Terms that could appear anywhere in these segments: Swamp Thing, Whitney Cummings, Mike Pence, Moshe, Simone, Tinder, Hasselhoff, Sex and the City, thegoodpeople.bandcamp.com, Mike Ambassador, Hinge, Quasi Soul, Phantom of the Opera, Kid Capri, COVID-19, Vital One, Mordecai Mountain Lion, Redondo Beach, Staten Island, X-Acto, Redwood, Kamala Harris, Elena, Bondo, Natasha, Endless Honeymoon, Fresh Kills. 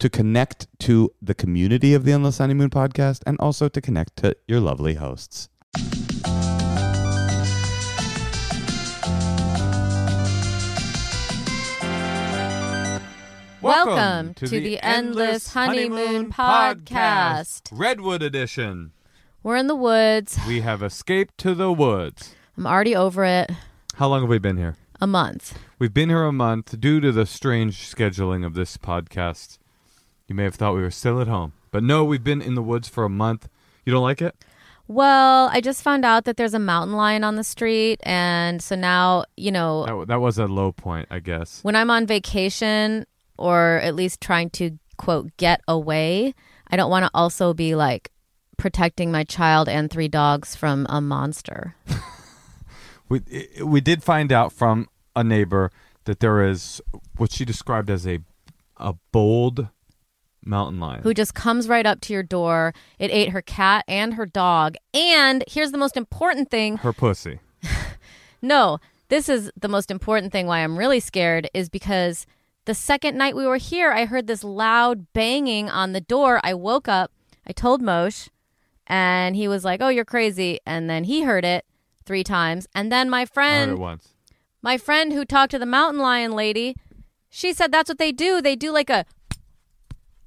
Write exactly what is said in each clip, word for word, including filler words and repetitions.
to connect to the community of the Endless Honeymoon podcast and also to connect to your lovely hosts. Welcome, Welcome to, to the, the Endless Honeymoon, Honeymoon podcast. podcast. Redwood edition. We're in the woods. We have escaped to the woods. I'm already over it. How long have we been here? A month. We've been here a month due to the strange scheduling of this podcast. You may have thought we were still at home, but no, we've been in the woods for a month. You don't like it? Well, I just found out that there's a mountain lion on the street, and so now, you know... That, that was a low point, I guess. When I'm on vacation, or at least trying to, quote, get away, I don't want to also be, like, protecting my child and three dogs from a monster. we We did find out from a neighbor that there is what she described as a a bold... mountain lion who just comes right up to your door. It ate her cat and her dog, and here's the most important thing, her pussy. No, this is the most important thing. Why I'm really scared is because the second night we were here, I heard this loud banging on the door. I woke up, I told Moshe, and he was like, oh, you're crazy. And then he heard it three times, and then my friend I heard it once. My friend who talked to the mountain lion lady, she said that's what they do. They do like a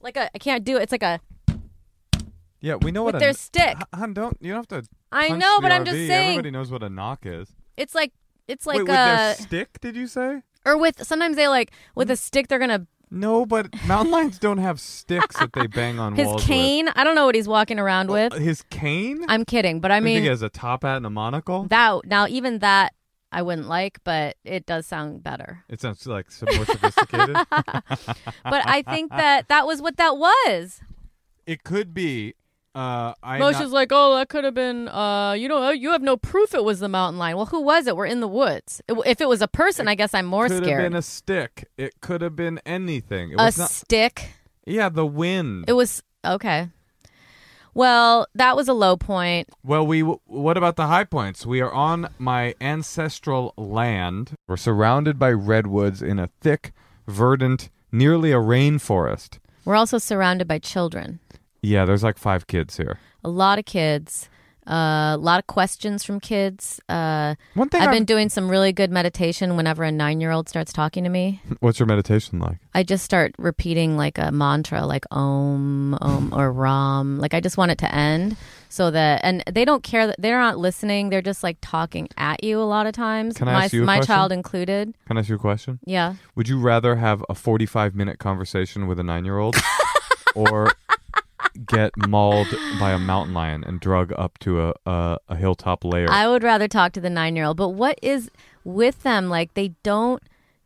Like a, I can't do it. It's like a. Yeah, we know what a. With their stick. Hun, don't you don't have to. I know, but I'm just saying. Everybody knows what a knock is. It's like it's like a. With their stick, did you say? Or with sometimes they like with a stick they're gonna. No, but mountain lions don't have sticks that they bang on walls with. His cane? I don't know what he's walking around with. His cane? I'm kidding, but I mean. You think he has a top hat and a monocle? That now even that. I wouldn't like, but it does sound better. It sounds like some more sophisticated. But I think that that was what that was. It could be. Uh, I Moshe's not- like, oh, that could have been, uh, you know, you have no proof it was the mountain lion. Well, who was it? We're in the woods. It, if it was a person, it I guess I'm more scared. It could have been a stick. It could have been anything. It a was not- stick? Yeah, the wind. It was, okay. Well, that was a low point. Well, we. W- what about the high points? We are on my ancestral land. We're surrounded by redwoods in a thick, verdant, nearly a rainforest. We're also surrounded by children. Yeah, there's like five kids here. A lot of kids. Uh, a lot of questions from kids. Uh, One thing I've I'm... been doing some really good meditation whenever a nine-year-old starts talking to me. What's your meditation like? I just start repeating like a mantra, like Om, Om, or Ram. Like I just want it to end so that, and they don't care that they're not listening. They're just like talking at you a lot of times. Can I my, ask you a my question? Child included. Can I ask you a question? Yeah. Would you rather have a forty-five minute conversation with a nine-year-old or... get mauled by a mountain lion and drug up to a, a a hilltop lair? I would rather talk to the nine-year-old. But what is with them, like they don't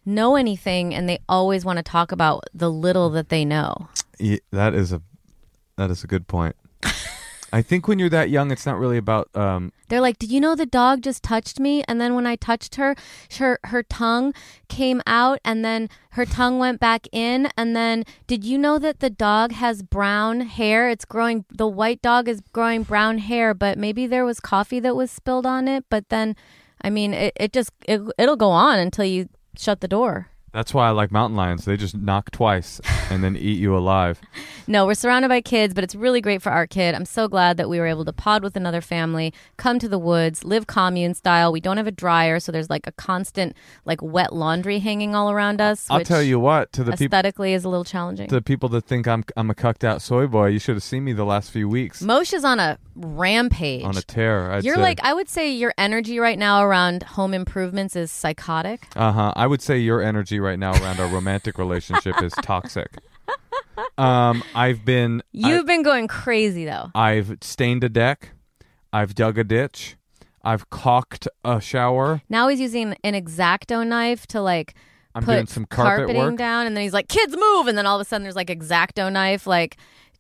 know anything and they always want to talk about the little that they know. Yeah, that is a that is a good point. I think when you're that young, it's not really about... Um... They're like, did you know the dog just touched me? And then when I touched her, her, her tongue came out and then her tongue went back in. And then, did you know that the dog has brown hair? It's growing... The white dog is growing brown hair, but maybe there was coffee that was spilled on it. But then, I mean, it, it just... It, it'll go on until you shut the door. That's why I like mountain lions. They just knock twice and then eat you alive. No, we're surrounded by kids, but it's really great for our kid. I'm so glad that we were able to pod with another family, come to the woods, live commune style. We don't have a dryer, so there's like a constant like wet laundry hanging all around us. I'll which tell you what, to the aesthetically peop- is a little challenging. To the people that think I'm I'm a cucked out soy boy, you should have seen me the last few weeks. Moshe is on a rampage, on a tear. I'd you're say. like I would say your energy right now around home improvements is psychotic. Uh huh. I would say your energy right now around our romantic relationship is toxic. Um, I've been... You've I've, been going crazy, though. I've stained a deck. I've dug a ditch. I've caulked a shower. Now he's using an X-Acto knife to, like, I'm put doing some carpet carpeting work. down, and then he's like, kids, move! And then all of a sudden there's, like, X-Acto knife, like,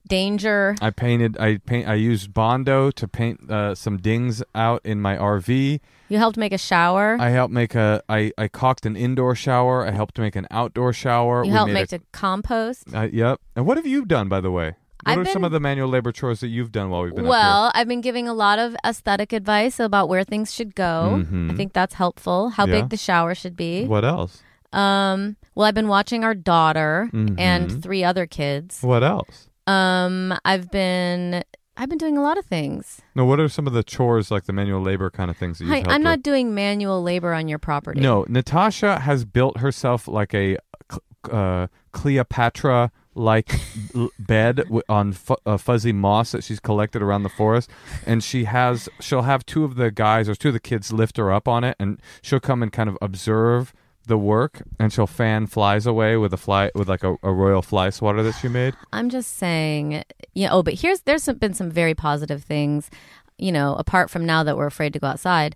danger. I painted... I paint. I used Bondo to paint uh, some dings out in my R V. You helped make a shower. I helped make a... I, I caulked an indoor shower. I helped make an outdoor shower. You we helped make a, a compost. Uh, yep. And what have you done, by the way? What I've are been, some of the manual labor chores that you've done while we've been Well, up here? I've been giving a lot of aesthetic advice about where things should go. Mm-hmm. I think that's helpful. How yeah. big the shower should be. What else? Um. Well, I've been watching our daughter mm-hmm. and three other kids. What else? Um. I've been... I've been doing a lot of things. No, what are some of the chores, like the manual labor kind of things that you've helped with? I'm not doing manual labor on your property. No, Natasha has built herself like a uh, Cleopatra-like bed on f- uh, fuzzy moss that she's collected around the forest, and she has she'll have two of the guys or two of the kids lift her up on it, and she'll come and kind of observe the work, and she'll fan flies away with a fly with like a, a royal fly swatter that she made. I'm just saying, you know, oh, but here's there's some, been some very positive things, you know, apart from now that we're afraid to go outside.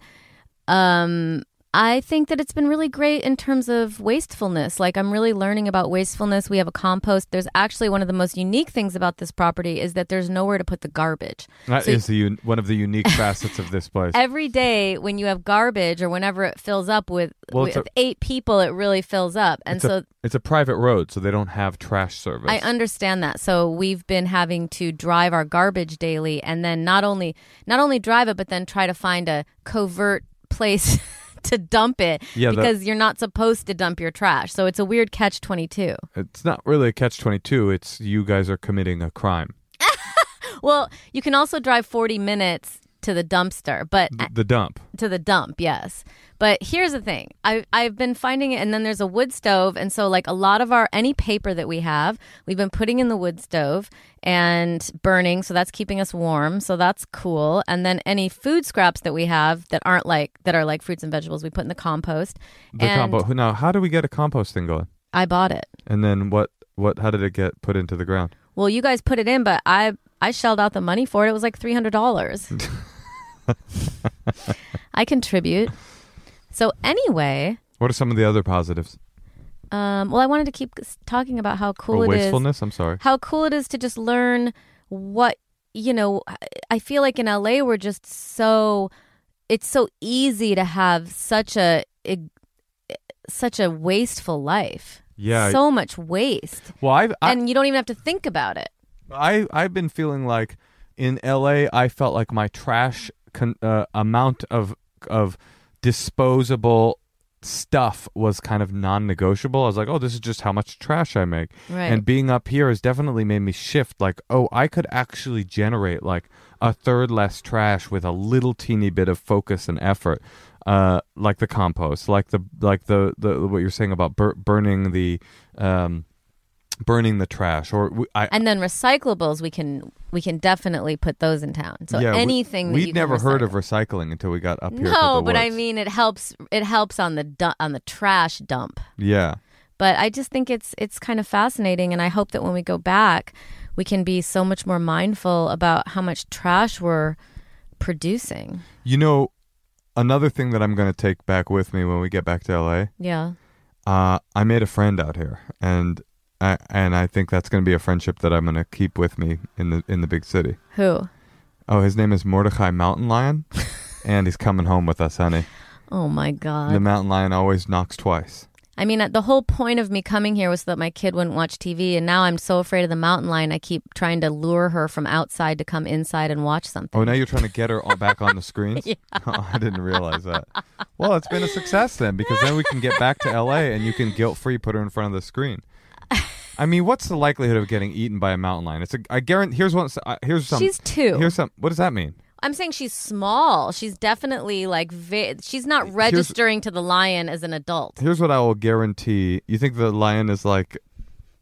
Um, I think that it's been really great in terms of wastefulness. Like, I'm really learning about wastefulness. We have a compost. There's actually one of the most unique things about this property is that there's nowhere to put the garbage. That so is you, the, one of the unique facets of this place. Every day when you have garbage or whenever it fills up with, well, with a, eight people, it really fills up. And it's so a, it's a private road, so they don't have trash service. I understand that. So we've been having to drive our garbage daily, and then not only not only drive it, but then try to find a covert place to dump it yeah, because the, you're not supposed to dump your trash. So it's a weird catch twenty-two. It's not really a catch twenty-two. It's you guys are committing a crime. Well, you can also drive forty minutes to the dumpster. but The, the dump. To the dump, yes. But here's the thing. I, I've been finding it, and then there's a wood stove, and so like a lot of our, any paper that we have, we've been putting in the wood stove and burning, so that's keeping us warm, so that's cool. And then any food scraps that we have that aren't like, that are like fruits and vegetables, we put in the compost. The compost. Now, how do we get a compost thing going? I bought it. And then what, what, how did it get put into the ground? Well, you guys put it in, but I, I shelled out the money for it. It was like three hundred dollars. I contribute. So anyway, what are some of the other positives? Um, well, I wanted to keep talking about how cool or it wastefulness? is. Wastefulness, I'm sorry. How cool it is to just learn what, you know, I feel like in L A we're just so, it's so easy to have such a, it, such a wasteful life. Yeah. So I, much waste. Well, I've, I, And you don't even have to think about it. I, I've been feeling like in L A I felt like my trash con, uh, amount of of... disposable stuff was kind of non-negotiable. I was like, oh, this is just how much trash I make. Right. And being up here has definitely made me shift. Like, oh, I could actually generate like a third less trash with a little teeny bit of focus and effort. Uh, like the compost, like the like the, the what you're saying about bur- burning the um, burning the trash, or we, I, and then recyclables. We can we can definitely put those in town. So yeah, anything we, that we'd you never can heard of recycling until we got up here. No, to the but woods. I mean, it helps. It helps on the du- on the trash dump. Yeah, but I just think it's it's kind of fascinating, and I hope that when we go back, we can be so much more mindful about how much trash we're producing. You know, another thing that I'm going to take back with me when we get back to L A. Yeah. Uh, I made a friend out here, and I and I think that's going to be a friendship that I'm going to keep with me in the in the big city. Who? Oh, his name is Mordecai Mountain Lion, and he's coming home with us, honey. Oh my God! The mountain lion always knocks twice. I mean, the whole point of me coming here was so that my kid wouldn't watch T V, and now I'm so afraid of the mountain lion. I keep trying to lure her from outside to come inside and watch something. Oh, now you're trying to get her back on the screens? Yeah. Oh, I didn't realize that. Well, it's been a success then, because then we can get back to L A and you can guilt-free put her in front of the screen. I mean, what's the likelihood of getting eaten by a mountain lion? It's a I guarantee. Here's one. Uh, here's some. She's two. Here's some. What does that mean? I'm saying she's small. She's definitely like, vi- she's not registering here's, to the lion as an adult. Here's what I will guarantee. You think the lion is like...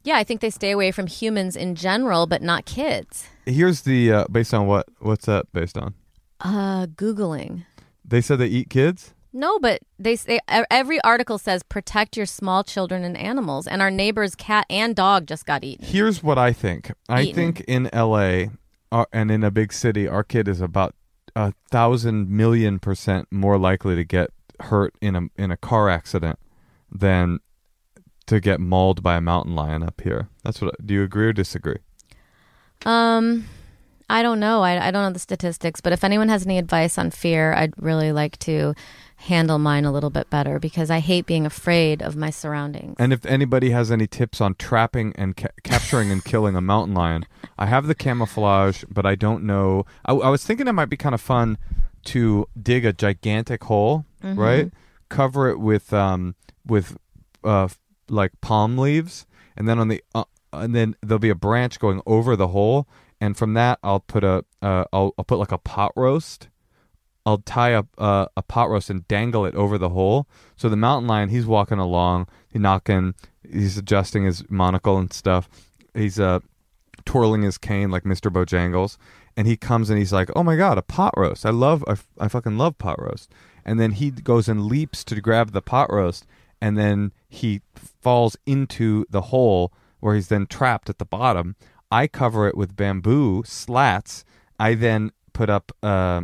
Yeah, I think they stay away from humans in general, but not kids. Here's the, uh, based on what? What's that based on? Uh, Googling. They said they eat kids? No, but they say every article says protect your small children and animals. And our neighbor's cat and dog just got eaten. Here's what I think. I eaten. think in L A, Uh, and in a big city, our kid is about a thousand million percent more likely to get hurt in a in a car accident than to get mauled by a mountain lion up here. That's what. Do you agree or disagree? Um, I don't know. I I don't know the statistics, but if anyone has any advice on fear, I'd really like to handle mine a little bit better, because I hate being afraid of my surroundings. And if anybody has any tips on trapping and ca- capturing and killing a mountain lion, I have the camouflage, but I don't know. I, I was thinking it might be kind of fun to dig a gigantic hole, mm-hmm. right? Cover it with um with uh like palm leaves, and then on the uh, and then there'll be a branch going over the hole, and from that I'll put a uh, I'll, I'll put like a pot roast. I'll tie up uh, a pot roast and dangle it over the hole. So the mountain lion, he's walking along, he's knocking, he's adjusting his monocle and stuff. He's uh, twirling his cane like Mister Bojangles. And he comes and he's like, oh my God, a pot roast. I love, I, I fucking love pot roast. And then he goes and leaps to grab the pot roast. And then he falls into the hole where he's then trapped at the bottom. I cover it with bamboo slats. I then put up... Uh,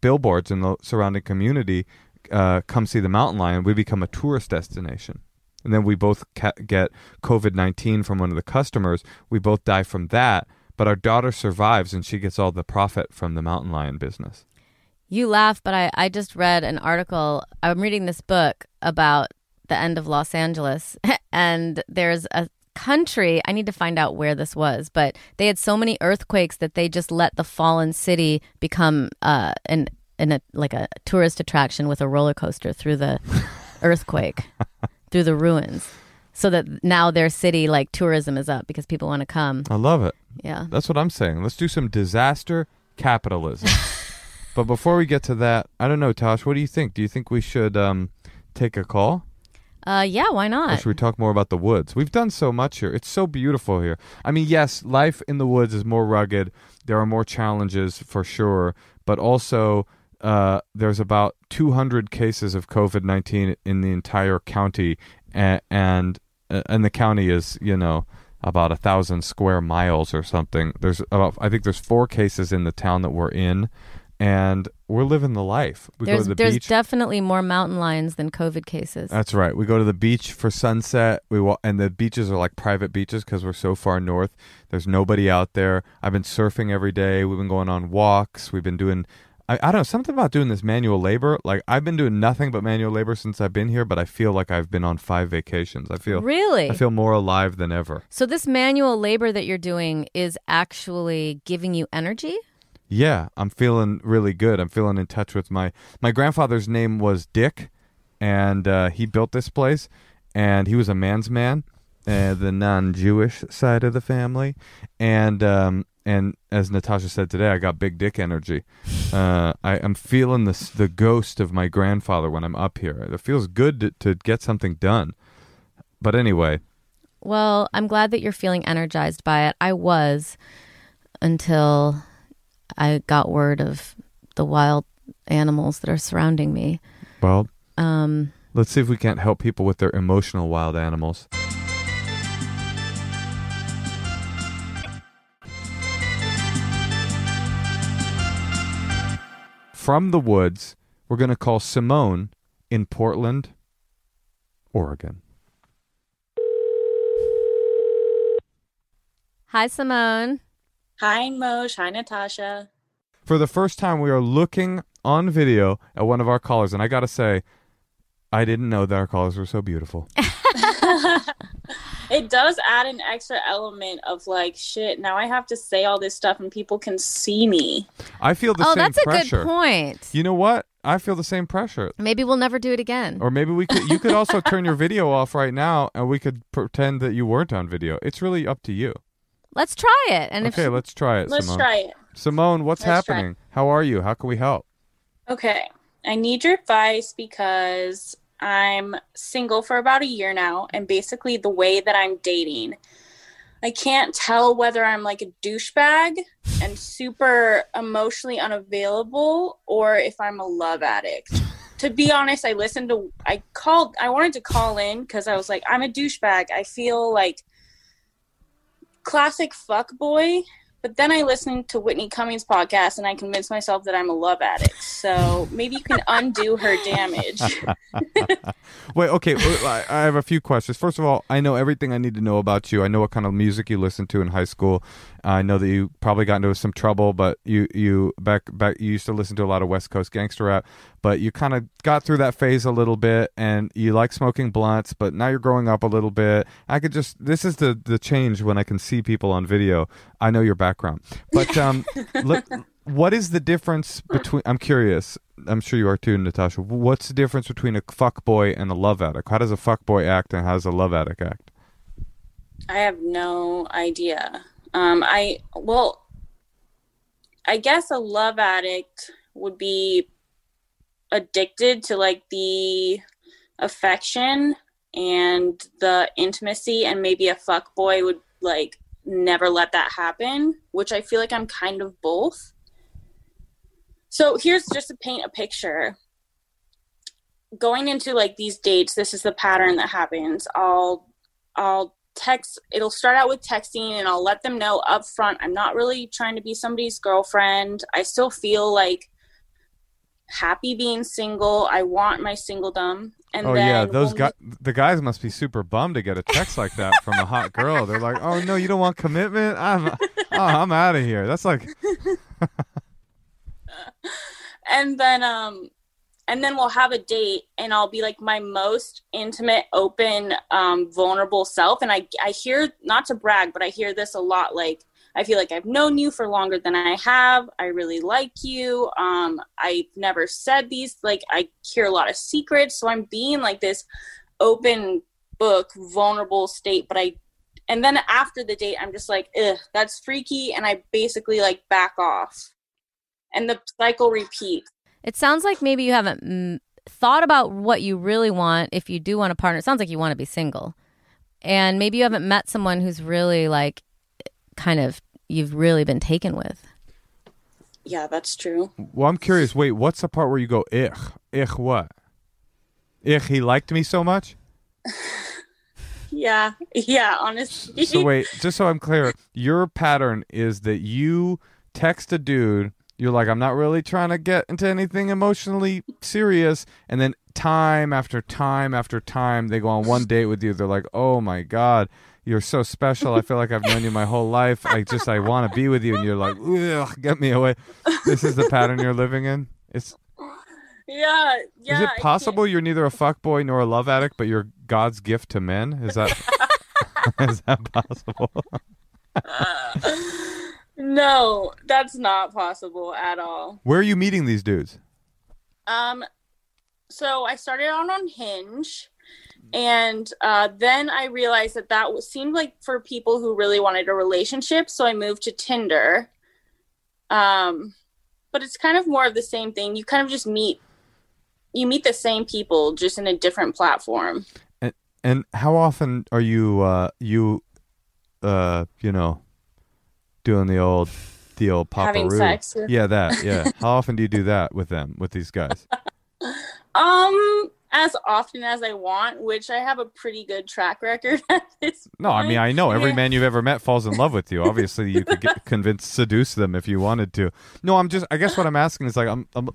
billboards in the surrounding community, uh, come see the mountain lion. We become a tourist destination. And then we both ca- get covid nineteen from one of the customers. We both die from that, but our daughter survives and she gets all the profit from the mountain lion business. You laugh, but I, I just read an article. I'm reading this book about the end of Los Angeles, and there's a country, I need to find out where this was, but they had so many earthquakes that they just let the fallen city become uh, an, an a, like a tourist attraction with a roller coaster through the earthquake, through the ruins, so that now their city, like tourism is up because people want to come. I love it. Yeah. That's what I'm saying. Let's do some disaster capitalism. But before we get to that, I don't know, Tosh, what do you think? Do you think we should um, take a call? Uh, yeah, why not? Or should we talk more about the woods? We've done so much here. It's so beautiful here. I mean, yes, life in the woods is more rugged. There are more challenges for sure. But also, uh, there's about two hundred cases of covid nineteen in the entire county. And, and, and the county is, you know, about a thousand square miles or something. There's about, I think there's four cases in the town that we're in. And we're living the life. We there's go to the there's beach. Definitely more mountain lions than COVID cases. That's right. We go to the beach for sunset. We walk, and the beaches are like private beaches because we're so far north. There's nobody out there. I've been surfing every day. We've been going on walks. We've been doing, I, I don't know, something about doing this manual labor. Like I've been doing nothing but manual labor since I've been here, but I feel like I've been on five vacations. I feel really. I feel more alive than ever. So this manual labor that you're doing is actually giving you energy? Yeah, I'm feeling really good. I'm feeling in touch with my... My grandfather's name was Dick, and uh, he built this place, and he was a man's man, uh, the non-Jewish side of the family. And um, and as Natasha said today, I got big dick energy. Uh, I, I'm feeling the, the ghost of my grandfather when I'm up here. It feels good to, to get something done. But anyway. Well, I'm glad that you're feeling energized by it. I was until... I got word of the wild animals that are surrounding me. Well, um, let's see if we can't help people with their emotional wild animals. From the woods, we're going to call Simone in Portland, Oregon. Hi, Simone. Hi, Moshe. Hi, Natasha. For the first time, we are looking on video at one of our callers, and I got to say, I didn't know that our callers were so beautiful. It does add an extra element of like, shit, now I have to say all this stuff and people can see me. I feel the oh, same pressure. Oh, that's a good point. You know what? I feel the same pressure. Maybe we'll never do it again. Or maybe we could. You could also turn your video off right now and we could pretend that you weren't on video. It's really up to you. Let's try it. And okay, if she... let's try it, let's Simone. Try it. Simone, what's let's happening? How are you? How can we help? Okay. I need your advice because I'm single for about a year now, and basically the way that I'm dating, I can't tell whether I'm like a douchebag and super emotionally unavailable or if I'm a love addict. To be honest, I listened to, I called, I wanted to call in because I was like, I'm a douchebag. I feel like classic fuckboy. But then I listened to Whitney Cummings' podcast and I convinced myself that I'm a love addict. So maybe you can undo her damage. Wait, okay. I have a few questions. First of all, I know everything I need to know about you. I know what kind of music you listened to in high school. I know that you probably got into some trouble, but you, you back back you used to listen to a lot of West Coast gangster rap, but you kind of got through that phase a little bit and you like smoking blunts, but now you're growing up a little bit. I could just, this is the, the change when I can see people on video. I know your background, but um, look, what is the difference between, I'm curious, I'm sure you are too, Natasha, what's the difference between a fuckboy and a love addict? How does a fuckboy act and how does a love addict act? I have no idea. Um, I, well, I guess a love addict would be addicted to like the affection and the intimacy, and maybe a fuckboy would like never let that happen, which I feel like I'm kind of both. So here's just to paint a picture. Going into like these dates, this is the pattern that happens. I'll, I'll, text, it'll start out with texting, and I'll let them know up front I'm not really trying to be somebody's girlfriend. I still feel like happy being single. I want my singledom. And oh then yeah, those guys, we- the guys must be super bummed to get a text like that from a hot girl. They're like, oh no, you don't want commitment? I'm oh, I'm out of here. That's like and then um And then we'll have a date and I'll be like my most intimate, open, um, vulnerable self. And I, I hear, not to brag, but I hear this a lot. Like, I feel like I've known you for longer than I have. I really like you. Um, I've never said these, like I hear a lot of secrets. So I'm being like this open book, vulnerable state, but I, and then after the date, I'm just like, ugh, that's freaky. And I basically like back off and the cycle repeats. It sounds like maybe you haven't m- thought about what you really want if you do want a partner. It sounds like you want to be single. And maybe you haven't met someone who's really like kind of you've really been taken with. Yeah, that's true. Well, I'm curious. Wait, what's the part where you go, ich? Ich what? Ich, he liked me so much? yeah. Yeah, honestly. So wait, just so I'm clear, your pattern is that you text a dude. You're like, I'm not really trying to get into anything emotionally serious. And then time after time after time, they go on one date with you. They're like, oh, my God, you're so special. I feel like I've known you my whole life. I just I want to be with you. And you're like, ugh, get me away. This is the pattern you're living in. It's yeah, yeah. Is it possible you're neither a fuckboy nor a love addict, but you're God's gift to men? Is that is that possible? No, that's not possible at all. Where are you meeting these dudes? Um, so I started out on Hinge, and uh, then I realized that that seemed like for people who really wanted a relationship, so I moved to Tinder. Um, but it's kind of more of the same thing. You kind of just meet, you meet the same people, just in a different platform. And, and how often are you, uh, you, uh, you know... doing the old, the old pop-a-roo. Having sex. Yeah, that. Yeah. How often do you do that with them, with these guys? um, as often as I want, which I have a pretty good track record at this point. No, I mean, I know every man you've ever met falls in love with you. Obviously, you could get, convince, seduce them if you wanted to. No, I'm just. I guess what I'm asking is like, I'm, I'm,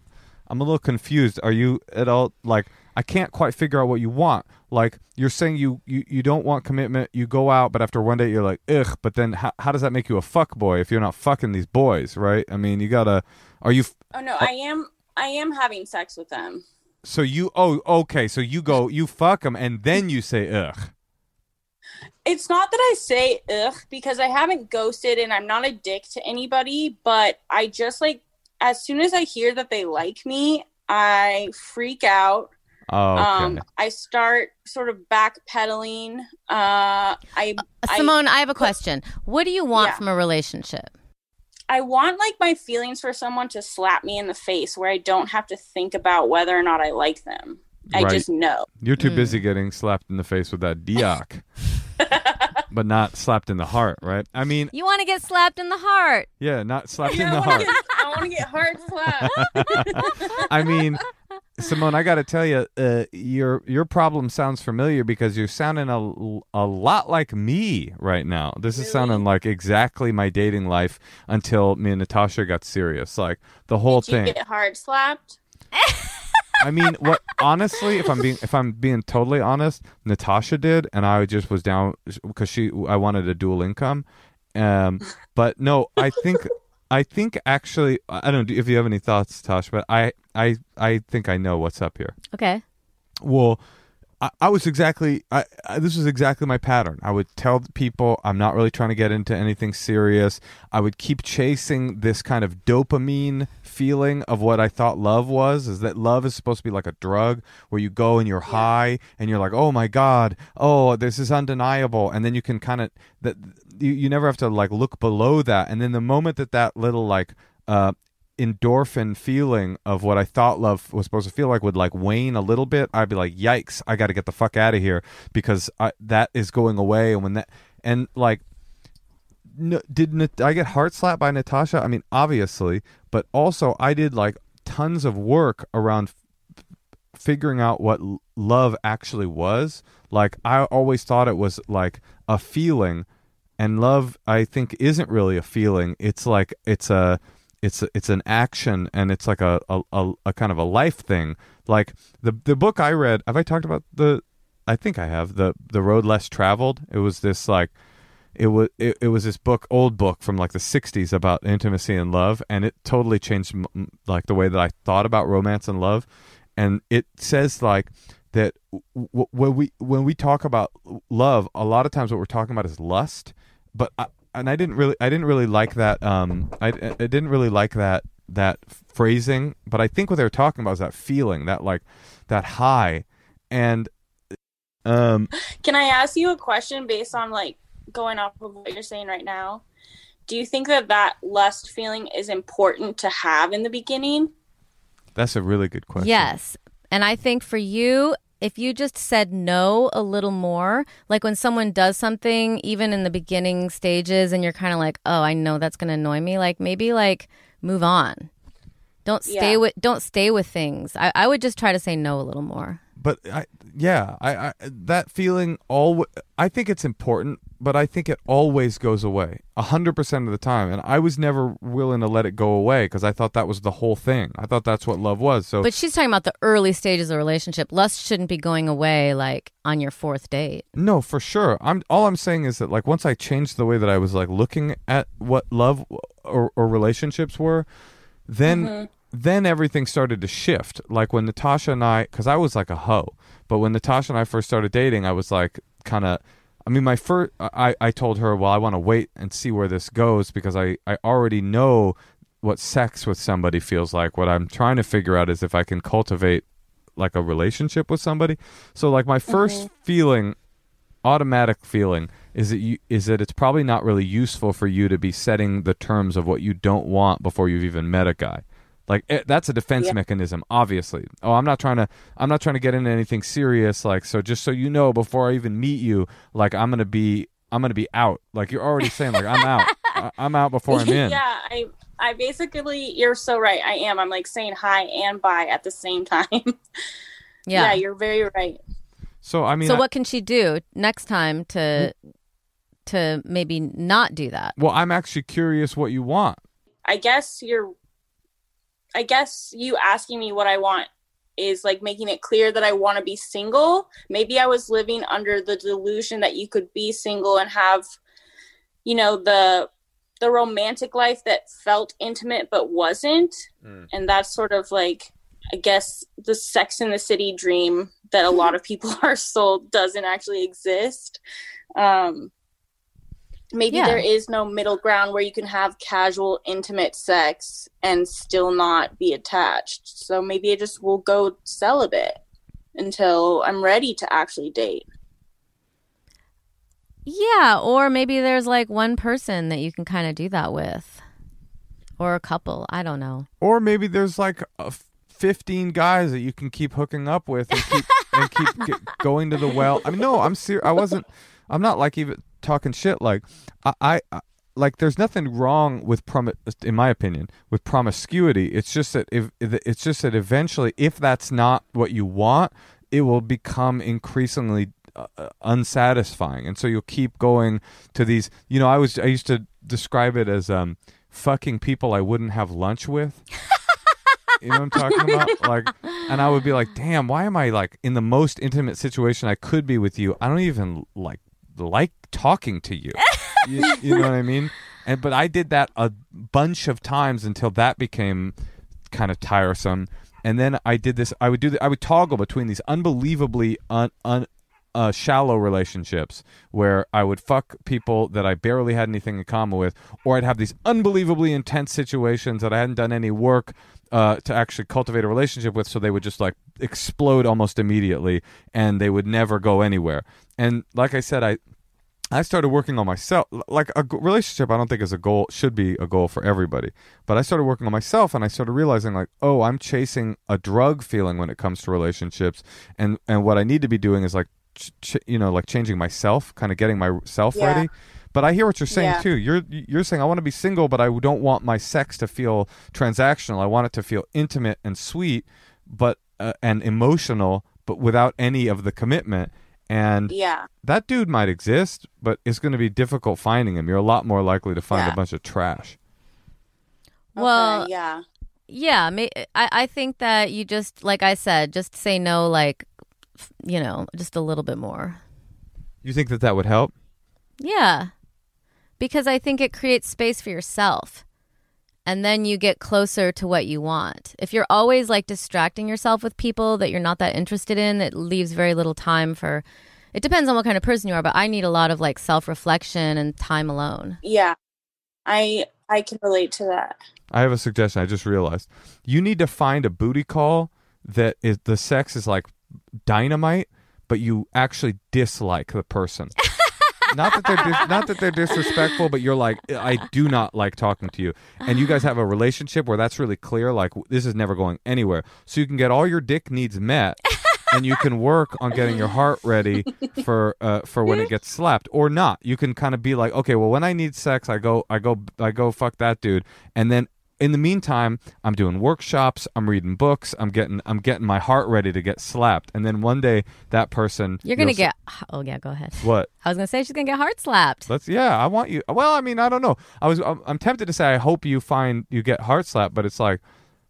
I'm a little confused. Are you at all, like, I can't quite figure out what you want. Like, you're saying you, you, you don't want commitment, you go out, but after one date you're like, ugh, but then how, how does that make you a fuckboy if you're not fucking these boys, right? I mean, you gotta, are you... Oh, no, I am, I am having sex with them. So you, oh, okay, so you go, you fuck them, and then you say, ugh. It's not that I say, ugh, because I haven't ghosted and I'm not a dick to anybody, but I just, like, as soon as I hear that they like me, I freak out. Oh, okay. um, I start sort of backpedaling. Uh, I uh, Simone, I, I have a question. What do you want yeah. from a relationship? I want, like, my feelings for someone to slap me in the face where I don't have to think about whether or not I like them. Right. I just know. You're too mm. busy getting slapped in the face with that dioc. But not slapped in the heart, right? I mean... You want to get slapped in the heart. Yeah, not slapped yeah, in the I heart. Get, I want to get heart slapped. I mean... Simone, I got to tell you, uh, your your problem sounds familiar because you're sounding a, a lot like me right now. This really? is sounding like exactly my dating life until me and Natasha got serious. Like the whole Did you thing. You get hard slapped? I mean, what? Honestly, if I'm being if I'm being totally honest, Natasha did, and I just was down because she I wanted a dual income. Um, but no, I think. I think actually, I don't know if you have any thoughts, Tosh, but I, I, I think I know what's up here. Okay. Well, I, I was exactly, I, I, this was exactly my pattern. I would tell people I'm not really trying to get into anything serious. I would keep chasing this kind of dopamine feeling of what I thought love was, is that love is supposed to be like a drug where you go and you're high and you're like, oh my God, oh, this is undeniable. And then you can kind of... that. You, you never have to like look below that, and then the moment that that little like uh, endorphin feeling of what I thought love was supposed to feel like would like wane a little bit, I'd be like, "Yikes! I got to get the fuck out of here because I, that is going away." And when that and like, no, did I get heart slapped by Natasha? I mean, obviously, but also I did like tons of work around f- figuring out what l- love actually was. Like, I always thought it was like a feeling. And love, I think, isn't really a feeling. It's like it's a, it's a, it's an action, and it's like a, a, a, a kind of a life thing. Like the the book I read. Have I talked about the? I think I have the the Road Less Traveled. It was this like, it was it, it was this book, old book from like the sixties about intimacy and love, and it totally changed like the way that I thought about romance and love. And it says like that w- when we when we talk about love, a lot of times what we're talking about is lust. But I, and I didn't really, I didn't really like that. Um, I, I didn't really like that that phrasing. But I think what they were talking about is that feeling, that like, that high. And um, can I ask you a question based on like going off of what you're saying right now? Do you think that that lust feeling is important to have in the beginning? That's a really good question. Yes, and I think for you. If you just said no a little more, like when someone does something, even in the beginning stages, and you're kind of like, oh, I know that's going to annoy me. Like maybe like move on. Don't stay yeah. with don't stay with things. I, I would just try to say no a little more. But I, yeah, I, I that feeling all I think it's important, but I think it always goes away a hundred percent of the time. And I was never willing to let it go away because I thought that was the whole thing. I thought that's what love was. So, but she's talking about the early stages of a relationship. Lust shouldn't be going away like on your fourth date. No, for sure. I'm all I'm saying is that like once I changed the way that I was like looking at what love or, or relationships were, then. Mm-hmm. Then everything started to shift. Like when Natasha and I, because I was like a hoe, but when Natasha and I first started dating, I was like kind of, I mean, my first, I, I told her, well, I want to wait and see where this goes because I, I already know what sex with somebody feels like. What I'm trying to figure out is if I can cultivate like a relationship with somebody. So like my first mm-hmm. feeling, automatic feeling is that you, is that it's probably not really useful for you to be setting the terms of what you don't want before you've even met a guy. Like it, that's a defense yeah. mechanism, obviously. Oh, I'm not trying to. I'm not trying to get into anything serious. Like, so just so you know, before I even meet you, like I'm gonna be, I'm gonna be out. Like you're already saying, like I'm out. I, I'm out before I'm in. Yeah, I, I basically, you're so right. I am. I'm like saying hi and bye at the same time. yeah. yeah, you're very right. So I mean, so I, what can she do next time to, to maybe not do that? Well, I'm actually curious what you want. I guess you're. I guess you asking me what I want is like making it clear that I want to be single. Maybe I was living under the delusion that you could be single and have, you know, the the romantic life that felt intimate but wasn't. Mm. And that's sort of like, I guess, the Sex and the City dream that a lot of people are sold doesn't actually exist. Um, maybe yeah. there is no middle ground where you can have casual, intimate sex and still not be attached. So maybe I just will go celibate until I'm ready to actually date. Yeah, or maybe there's like one person that you can kind of do that with, or a couple. I don't know. Or maybe there's like a fifteen guys that you can keep hooking up with and keep, and keep get, going to the well. I mean, no, I'm serious. I wasn't. I'm not like even talking shit. Like I, I, I like there's nothing wrong with prom. In my opinion, with promiscuity, it's just that if it's just that eventually, if that's not what you want, it will become increasingly Uh, unsatisfying, and so you'll keep going to these, you know, I was I used to describe it as um fucking people I wouldn't have lunch with. You know what I'm talking about? Like, and I would be like, damn, why am I like in the most intimate situation I could be with you? I don't even like like talking to you. you, you know what I mean? And but I did that a bunch of times until that became kind of tiresome. And then I did this I would do the, I would toggle between these unbelievably un, un Uh, shallow relationships where I would fuck people that I barely had anything in common with, or I'd have these unbelievably intense situations that I hadn't done any work uh, to actually cultivate a relationship with, so they would just like explode almost immediately and they would never go anywhere. And like I said, I I started working on myself. Like a g- relationship I don't think is a goal, should be a goal for everybody, but I started working on myself and I started realizing like, oh, I'm chasing a drug feeling when it comes to relationships, and and what I need to be doing is like Ch- you know, like changing myself, kind of getting myself yeah. ready. But I hear what you're saying yeah. too. You're you're saying I want to be single, but I don't want my sex to feel transactional. I want it to feel intimate and sweet, but uh, and emotional, but without any of the commitment. And yeah. that dude might exist, but it's going to be difficult finding him. You're a lot more likely to find yeah. a bunch of trash. Well, okay, yeah, yeah. May- I I think that you just, like I said, just say no, like, you know, just a little bit more. You think that that would help? Yeah, because I think it creates space for yourself, and then you get closer to what you want. If you're always like distracting yourself with people that you're not that interested in, it leaves very little time for, it depends on what kind of person you are, but I need a lot of like self-reflection and time alone. Yeah, I I can relate to that. I have a suggestion. I just realized you need to find a booty call that is, the sex is like dynamite, but you actually dislike the person. Not that they're dis- not that they're disrespectful, but you're like, I do not like talking to you, and you guys have a relationship where that's really clear, like this is never going anywhere, so you can get all your dick needs met and you can work on getting your heart ready for uh, for when it gets slapped or not. You can kind of be like, okay, well, when I need sex, I go I go I go fuck that dude, and then in the meantime, I'm doing workshops, I'm reading books, I'm getting I'm getting my heart ready to get slapped. And then one day that person, You're going to get Oh yeah, go ahead. What? I was going to say she's going to get heart slapped. Let's yeah, I want you. Well, I mean, I don't know. I was I'm, I'm tempted to say I hope you find you get heart slapped, but it's like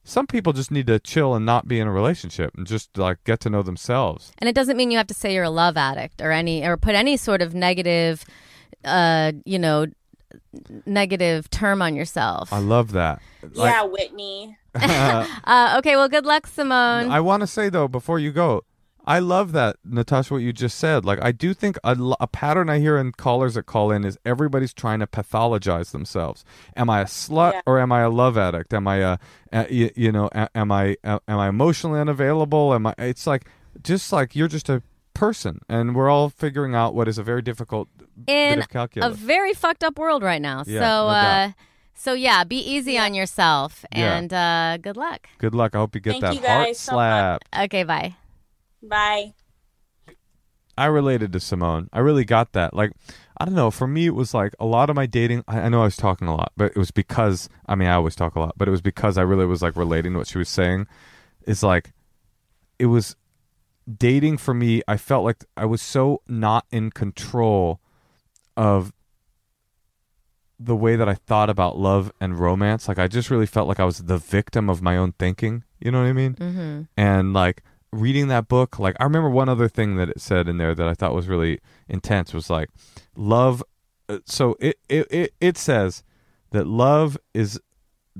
some people just need to chill and not be in a relationship and just like get to know themselves. And it doesn't mean you have to say you're a love addict or any or put any sort of negative uh, you know, negative term on yourself. I love that. Like, yeah, Whitney. uh, okay, well, good luck, Simone. I want to say, though, before you go, I love that, Natasha, what you just said. Like, I do think a, a pattern I hear in callers that call in is everybody's trying to pathologize themselves. Am I a slut yeah. or am I a love addict? Am I, a, a, you, you know, a, am I a, am I emotionally unavailable? Am I? It's like, just like you're just a person, and we're all figuring out what is a very difficult in bit of calculus. A very fucked up world right now. Yeah, so no uh, so yeah, be easy yeah. on yourself, and yeah. uh, good luck. Good luck. I hope you get Thank that you guys heart so slap. Much. Okay, bye. Bye. I related to Simone. I really got that. Like, I don't know. For me, it was like a lot of my dating. I, I know I was talking a lot, but it was because I mean I always talk a lot, but it was because I really was like relating to what she was saying. It's like it was. Dating for me, I felt like I was so not in control of the way that I thought about love and romance. Like, I just really felt like I was the victim of my own thinking. You know what I mean? Mm-hmm. And like reading that book, like I remember one other thing that it said in there that I thought was really intense was like love. So it, it, it, it says that love is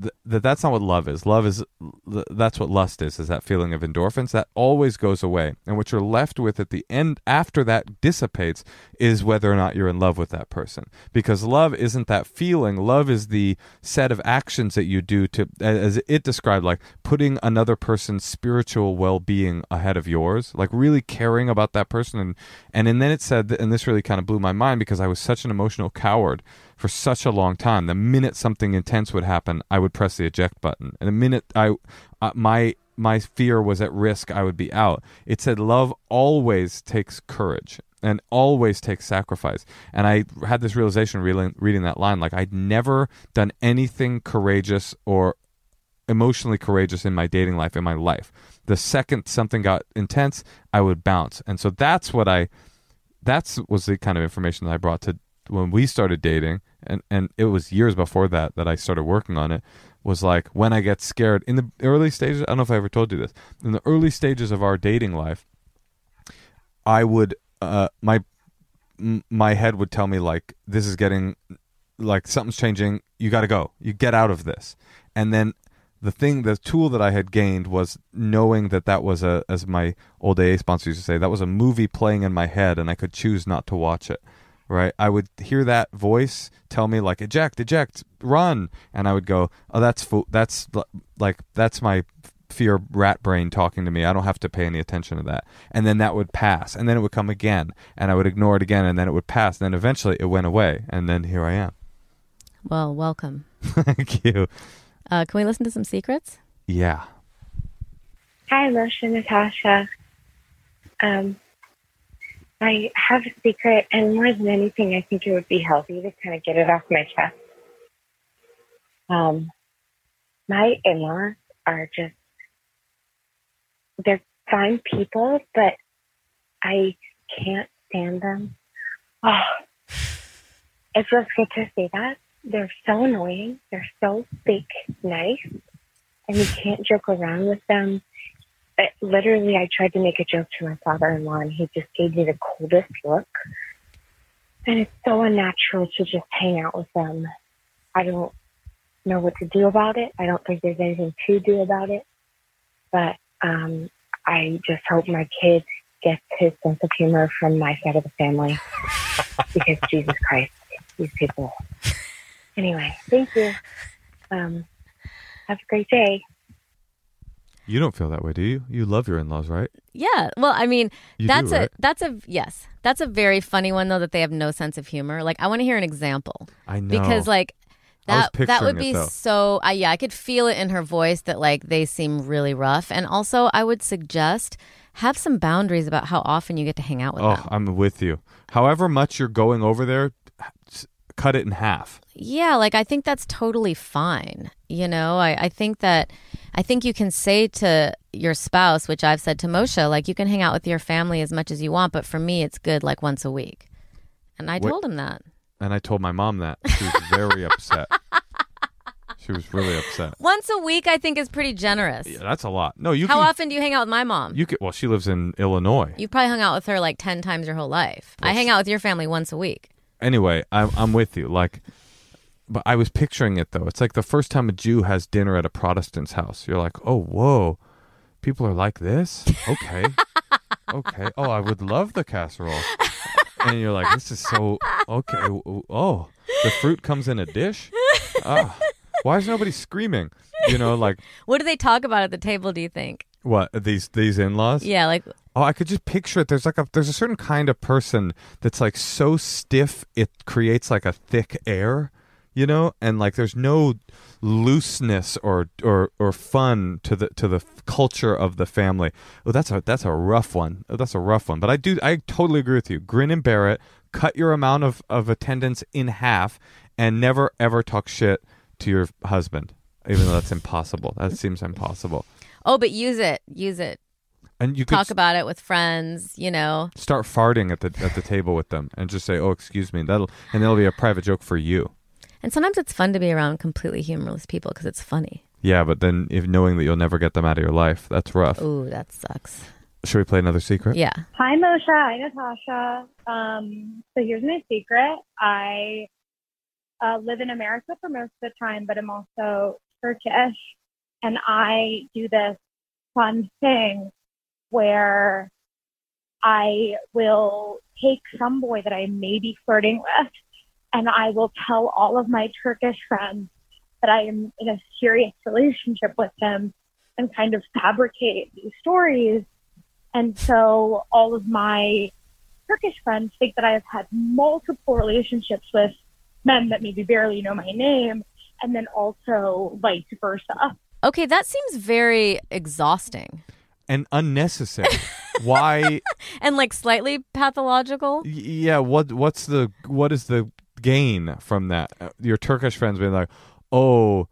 th- that that's not what love is. Love is th- that's what lust is, is that feeling of endorphins that always goes away. And what you're left with at the end after that dissipates is whether or not you're in love with that person, because love isn't that feeling. Love is the set of actions that you do to, as it described, like putting another person's spiritual well-being ahead of yours, like really caring about that person. And, and, and then it said, and this really kind of blew my mind because I was such an emotional coward for such a long time. The minute something intense would happen, I would press the eject button. And the minute I, uh, my, my fear was at risk, I would be out. It said love always takes courage and always takes sacrifice. And I had this realization reading, reading that line, like I'd never done anything courageous or emotionally courageous in my dating life, in my life. The second something got intense, I would bounce. And so that's what I, that's was the kind of information that I brought to when we started dating. And, and it was years before that, that I started working on it, was like when I get scared in the early stages, I don't know if I ever told you this, in the early stages of our dating life, I would, Uh, my my head would tell me like, this is getting, like something's changing, you gotta go, you get out of this. And then the thing, the tool that I had gained was knowing that that was a, as my old A A sponsor used to say, that was a movie playing in my head and I could choose not to watch it, right? I would hear that voice tell me like, eject, eject, run. And I would go, oh, that's, fo- that's like, that's my fear rat brain talking to me. I don't have to pay any attention to that. And then that would pass, and then it would come again, and I would ignore it again, and then it would pass, and then eventually it went away, and then here I am. Well, welcome. Thank you. Uh, can we listen to some secrets? Yeah. Hi, Moshe and Natasha. Um, I have a secret, and more than anything, I think it would be healthy to kind of get it off my chest. Um, my in-laws are just they're fine people, but I can't stand them. Oh, it feels good to say that. They're so annoying. They're so fake nice, and you can't joke around with them. But literally, I tried to make a joke to my father-in-law, and he just gave me the coldest look. And it's so unnatural to just hang out with them. I don't know what to do about it. I don't think there's anything to do about it. But Um, I just hope my kid gets his sense of humor from my side of the family, because Jesus Christ, these people. Anyway, thank you. Um, have a great day. You don't feel that way, do you? You love your in-laws, right? Yeah. Well, I mean, you that's do, a right? that's a yes, that's a very funny one though, that they have no sense of humor. Like, I want to hear an example. I know, because like. That that would be it, so, uh, yeah, I could feel it in her voice that like they seem really rough. And also I would suggest have some boundaries about how often you get to hang out with oh, them. Oh, I'm with you. However much you're going over there, cut it in half. Yeah, like I think that's totally fine. You know, I, I think that I think you can say to your spouse, which I've said to Moshe, like you can hang out with your family as much as you want. But for me, it's good like once a week. And I Wait. told him that. And I told my mom that. She was very upset. She was really upset. Once a week, I think, is pretty generous. Yeah, that's a lot. No, you. How can, often do you hang out with my mom? You can, well, she lives in Illinois. You've probably hung out with her like ten times your whole life. Well, I hang out with your family once a week. Anyway, I'm, I'm with you. Like, but I was picturing it, though. It's like the first time a Jew has dinner at a Protestant's house. You're like, oh, whoa. People are like this? Okay. Okay. Oh, I would love the casserole. And you're like, this is so, okay, oh, the fruit comes in a dish? Oh, why is nobody screaming? You know, like. What do they talk about at the table, do you think? What, these these in-laws? Yeah, like. Oh, I could just picture it. There's like a there's a certain kind of person that's like so stiff, it creates like a thick air, you know? And like there's no looseness or or, or fun to the to the culture of the family. Oh, that's a that's a rough one. Oh, that's a rough one. But I do I totally agree with you. Grin and bear it. Cut your amount of, of attendance in half, and never ever talk shit to your husband. Even though that's impossible. That seems impossible. Oh, but use it. Use it. And you could talk about it with friends, you know. Start farting at the at the table with them and just say, "Oh, excuse me." That'll and that'll be a private joke for you. And sometimes it's fun to be around completely humorless people because it's funny. Yeah, but then if knowing that you'll never get them out of your life, that's rough. Ooh, that sucks. Should we play another secret? Yeah. Hi, Moshe. Hi, Natasha. Um, so here's my secret. I uh, live in America for most of the time, but I'm also Turkish. And I do this fun thing where I will take some boy that I may be flirting with, and I will tell all of my Turkish friends that I am in a serious relationship with him and kind of fabricate these stories. And so all of my Turkish friends think that I have had multiple relationships with men that maybe barely know my name, and then also vice versa. Okay, that seems very exhausting. And unnecessary. Why? And like slightly pathological? Y- yeah, what what's the what is the gain from that? Your Turkish friends being like, "Oh,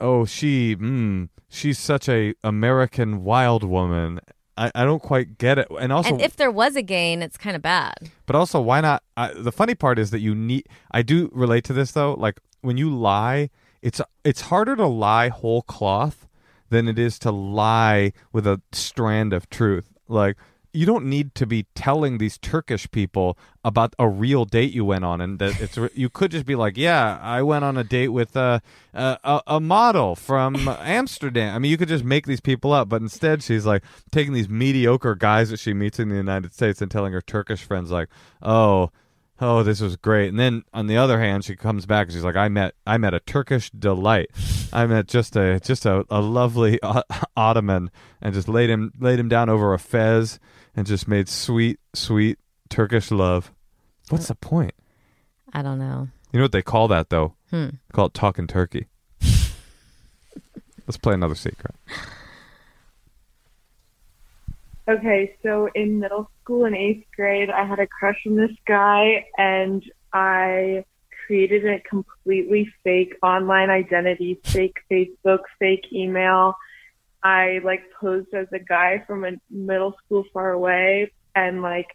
oh, she, mm, she's such a American wild woman." I, I don't quite get it. And also, and if there was a gain, it's kind of bad. But also, why not? I, the funny part is that you need. I do relate to this though. Like when you lie, it's it's harder to lie whole cloth than it is to lie with a strand of truth. Like you don't need to be telling these Turkish people about a real date you went on, and that it's you could just be like, yeah, I went on a date with a a, a model from Amsterdam. I mean, you could just make these people up, but instead she's like taking these mediocre guys that she meets in the United States and telling her Turkish friends like, oh, oh, this was great. And then on the other hand, she comes back and she's like, I met I met a Turkish delight. I met just a just a, a lovely uh, Ottoman, and just laid him laid him down over a fez. And just made sweet, sweet Turkish love. What's the point? I don't know. You know what they call that, though? Hmm. They call it talking turkey. Let's play another secret. Okay, so in middle school, in eighth grade, I had a crush on this guy, and I created a completely fake online identity, fake Facebook, fake email. I like posed as a guy from a middle school far away, and like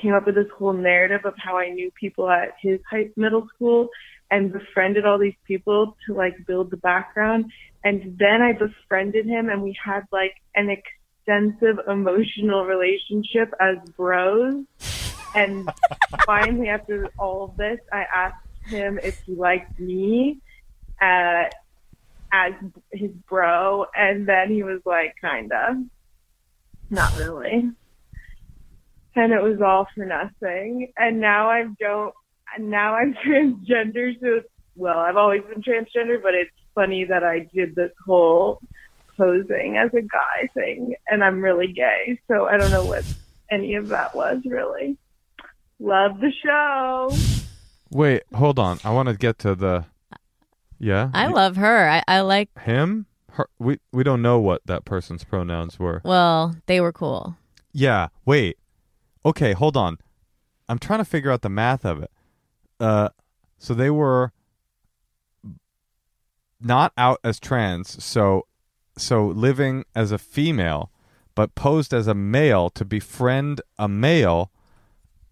came up with this whole narrative of how I knew people at his high middle school, and befriended all these people to like build the background. And then I befriended him, and we had like an extensive emotional relationship as bros. And finally, after all of this, I asked him if he liked me. Uh, as his bro, and then he was like, kinda. Not really. And it was all for nothing. And now I don't, now I'm transgender, so it's, well, I've always been transgender, but it's funny that I did this whole posing as a guy thing, and I'm really gay, so I don't know what any of that was, really. Love the show! Wait, hold on. I want to get to the... Yeah, I you, love her. I, I like him. Her, we we don't know what that person's pronouns were. Well, they were cool. Yeah. Wait. Okay. Hold on. I'm trying to figure out the math of it. Uh, so they were not out as trans. So, so living as a female, but posed as a male to befriend a male.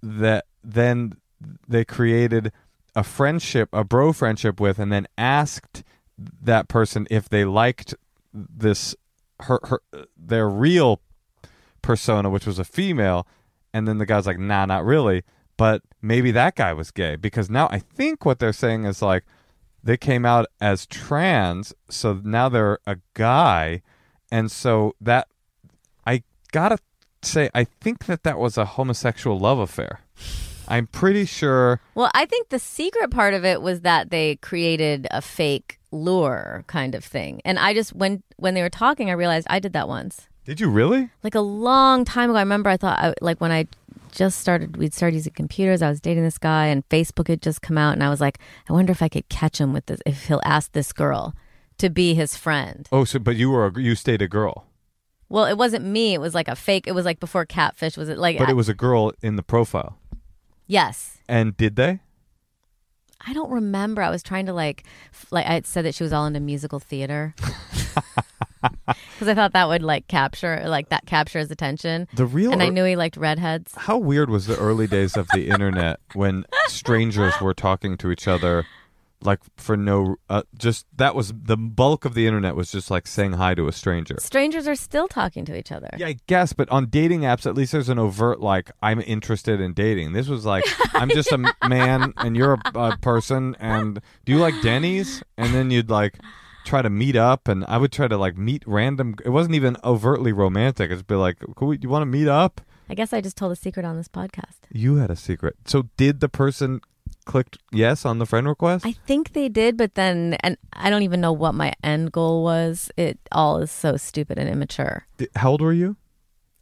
That then they created a friendship, a bro friendship with, and then asked that person if they liked this her, her their real persona, which was a female, and then the guy's like, nah, not really, but maybe that guy was gay, because now I think what they're saying is like they came out as trans, so now they're a guy, and so that I gotta say I think that that was a homosexual love affair. I'm pretty sure. Well, I think the secret part of it was that they created a fake lure kind of thing. And I just, when when they were talking, I realized I did that once. Did you really? Like a long time ago. I remember I thought, I, like when I just started, we'd started using computers. I was dating this guy and Facebook had just come out. And I was like, I wonder if I could catch him with this, if he'll ask this girl to be his friend. Oh, so but you were a, you stayed a girl. Well, it wasn't me. It was like a fake. It was like before Catfish. Was it like? But it was a girl in the profile. Yes. And did they? I don't remember. I was trying to like, f- like I had said that she was all into musical theater because I thought that would like capture, like that captures attention. The real, and I knew he liked redheads. How weird was the early days of the internet when strangers were talking to each other, like for no, uh, just that was the bulk of the internet was just like saying hi to a stranger. Strangers are still talking to each other. Yeah, I guess. But on dating apps, at least there's an overt like I'm interested in dating. This was like I'm just a man and you're a, a person. And do you like Denny's? And then you'd like try to meet up, and I would try to like meet random. It wasn't even overtly romantic. It'd be like, could we, you want to meet up? I guess I just told a secret on this podcast. You had a secret. So did the person clicked yes on the friend request? I think they did, but then, and I don't even know what my end goal was. It all is so stupid and immature. How old were you?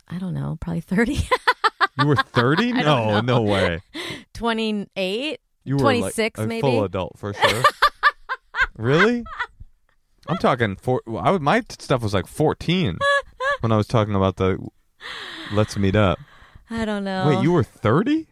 I don't know, probably thirty. You were thirty? No, no way. twenty-eight? You were twenty-six, like a maybe? Full adult for sure. Really? I'm talking, for, I would, my stuff was like fourteen when I was talking about the let's meet up. I don't know. Wait, you were thirty?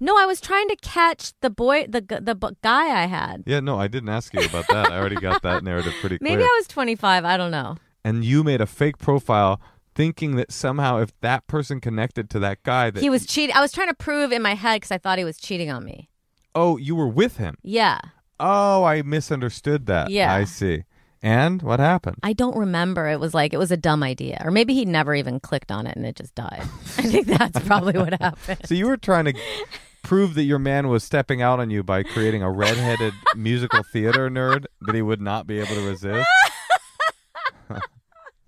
No, I was trying to catch the boy, the the guy I had. Yeah, no, I didn't ask you about that. I already got that narrative pretty clear. Maybe I was twenty-five. I don't know. And you made a fake profile thinking that somehow if that person connected to that guy, that he was cheating. I was trying to prove in my head because I thought he was cheating on me. Oh, you were with him? Yeah. Oh, I misunderstood that. Yeah. I see. And what happened? I don't remember. It was like, it was a dumb idea. Or maybe he never even clicked on it and it just died. I think that's probably what happened. So you were trying to prove that your man was stepping out on you by creating a redheaded musical theater nerd that he would not be able to resist?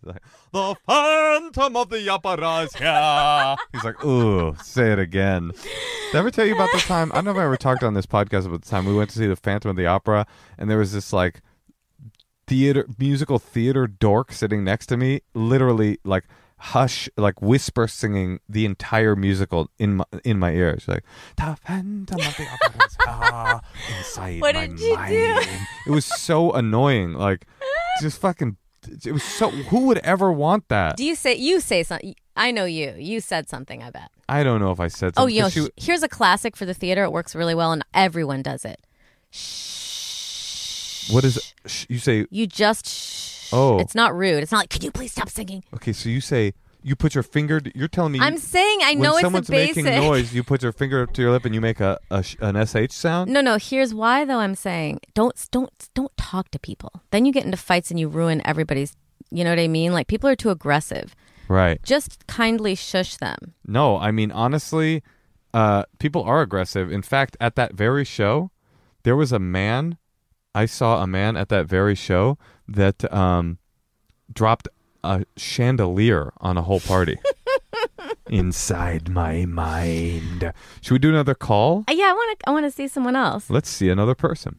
Like, the Phantom of the Opera is here. He's like, ooh, say it again. Did I ever tell you about the time? I don't know if I ever talked on this podcast about the time we went to see the Phantom of the Opera and there was this like, theater musical theater dork sitting next to me, literally like hush, like whisper singing the entire musical in my in my ear. She's like, "The Phantom of the Opera is ah, inside what my did you mind." Do? It was so annoying. Like, just fucking. It was so. Who would ever want that? Do you say you say something? I know you. You said something. I bet. I don't know if I said. Something. Oh, you know, she, here's a classic for the theater. It works really well, and everyone does it. Shh. What is sh- you say? You just sh- oh, it's not rude. It's not like, could you please stop singing? Okay, so you say you put your finger. To, you're telling me I'm you, saying I know it's the basic. When someone's making noise, you put your finger up to your lip and you make a, a an S H sound. No, no. Here's why though. I'm saying don't don't don't talk to people. Then you get into fights and you ruin everybody's. You know what I mean? Like people are too aggressive. Right. Just kindly shush them. No, I mean honestly, uh, people are aggressive. In fact, at that very show, there was a man. I saw a man at that very show that um, dropped a chandelier on a whole party. Inside my mind. Should we do another call? Uh, yeah, I want to I want to see someone else. Let's see another person.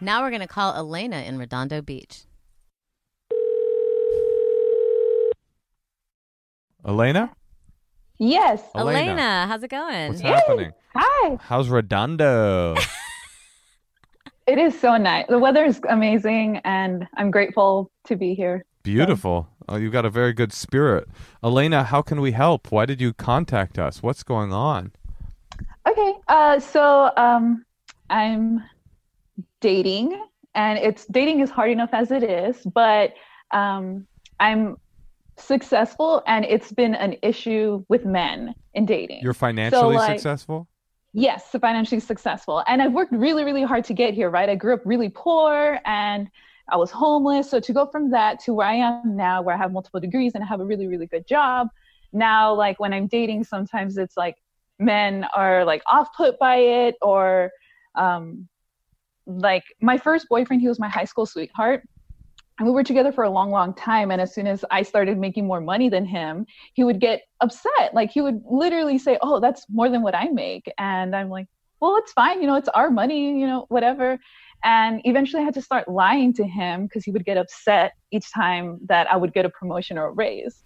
Now we're going to call Elena in Redondo Beach. Elena? Yes. Elena. Elena, how's it going? What's hey. happening? Hi. How's Redondo? It is so nice. The weather is amazing, and I'm grateful to be here. Beautiful. So. Oh, you've got a very good spirit. Elena, how can we help? Why did you contact us? What's going on? Okay. Uh, so um, I'm dating, and it's dating is hard enough as it is, but um, I'm successful, and it's been an issue with men in dating. You're financially so, like, successful? Yes, financially successful. And I've worked really, really hard to get here, right? I grew up really poor and I was homeless. So to go from that to where I am now, where I have multiple degrees and I have a really, really good job. Now, like when I'm dating, sometimes it's like men are like off put by it, or um, like my first boyfriend, he was my high school sweetheart. And we were together for a long, long time. And as soon as I started making more money than him, he would get upset. Like he would literally say, oh, that's more than what I make. And I'm like, well, it's fine. You know, it's our money, you know, whatever. And eventually I had to start lying to him because he would get upset each time that I would get a promotion or a raise.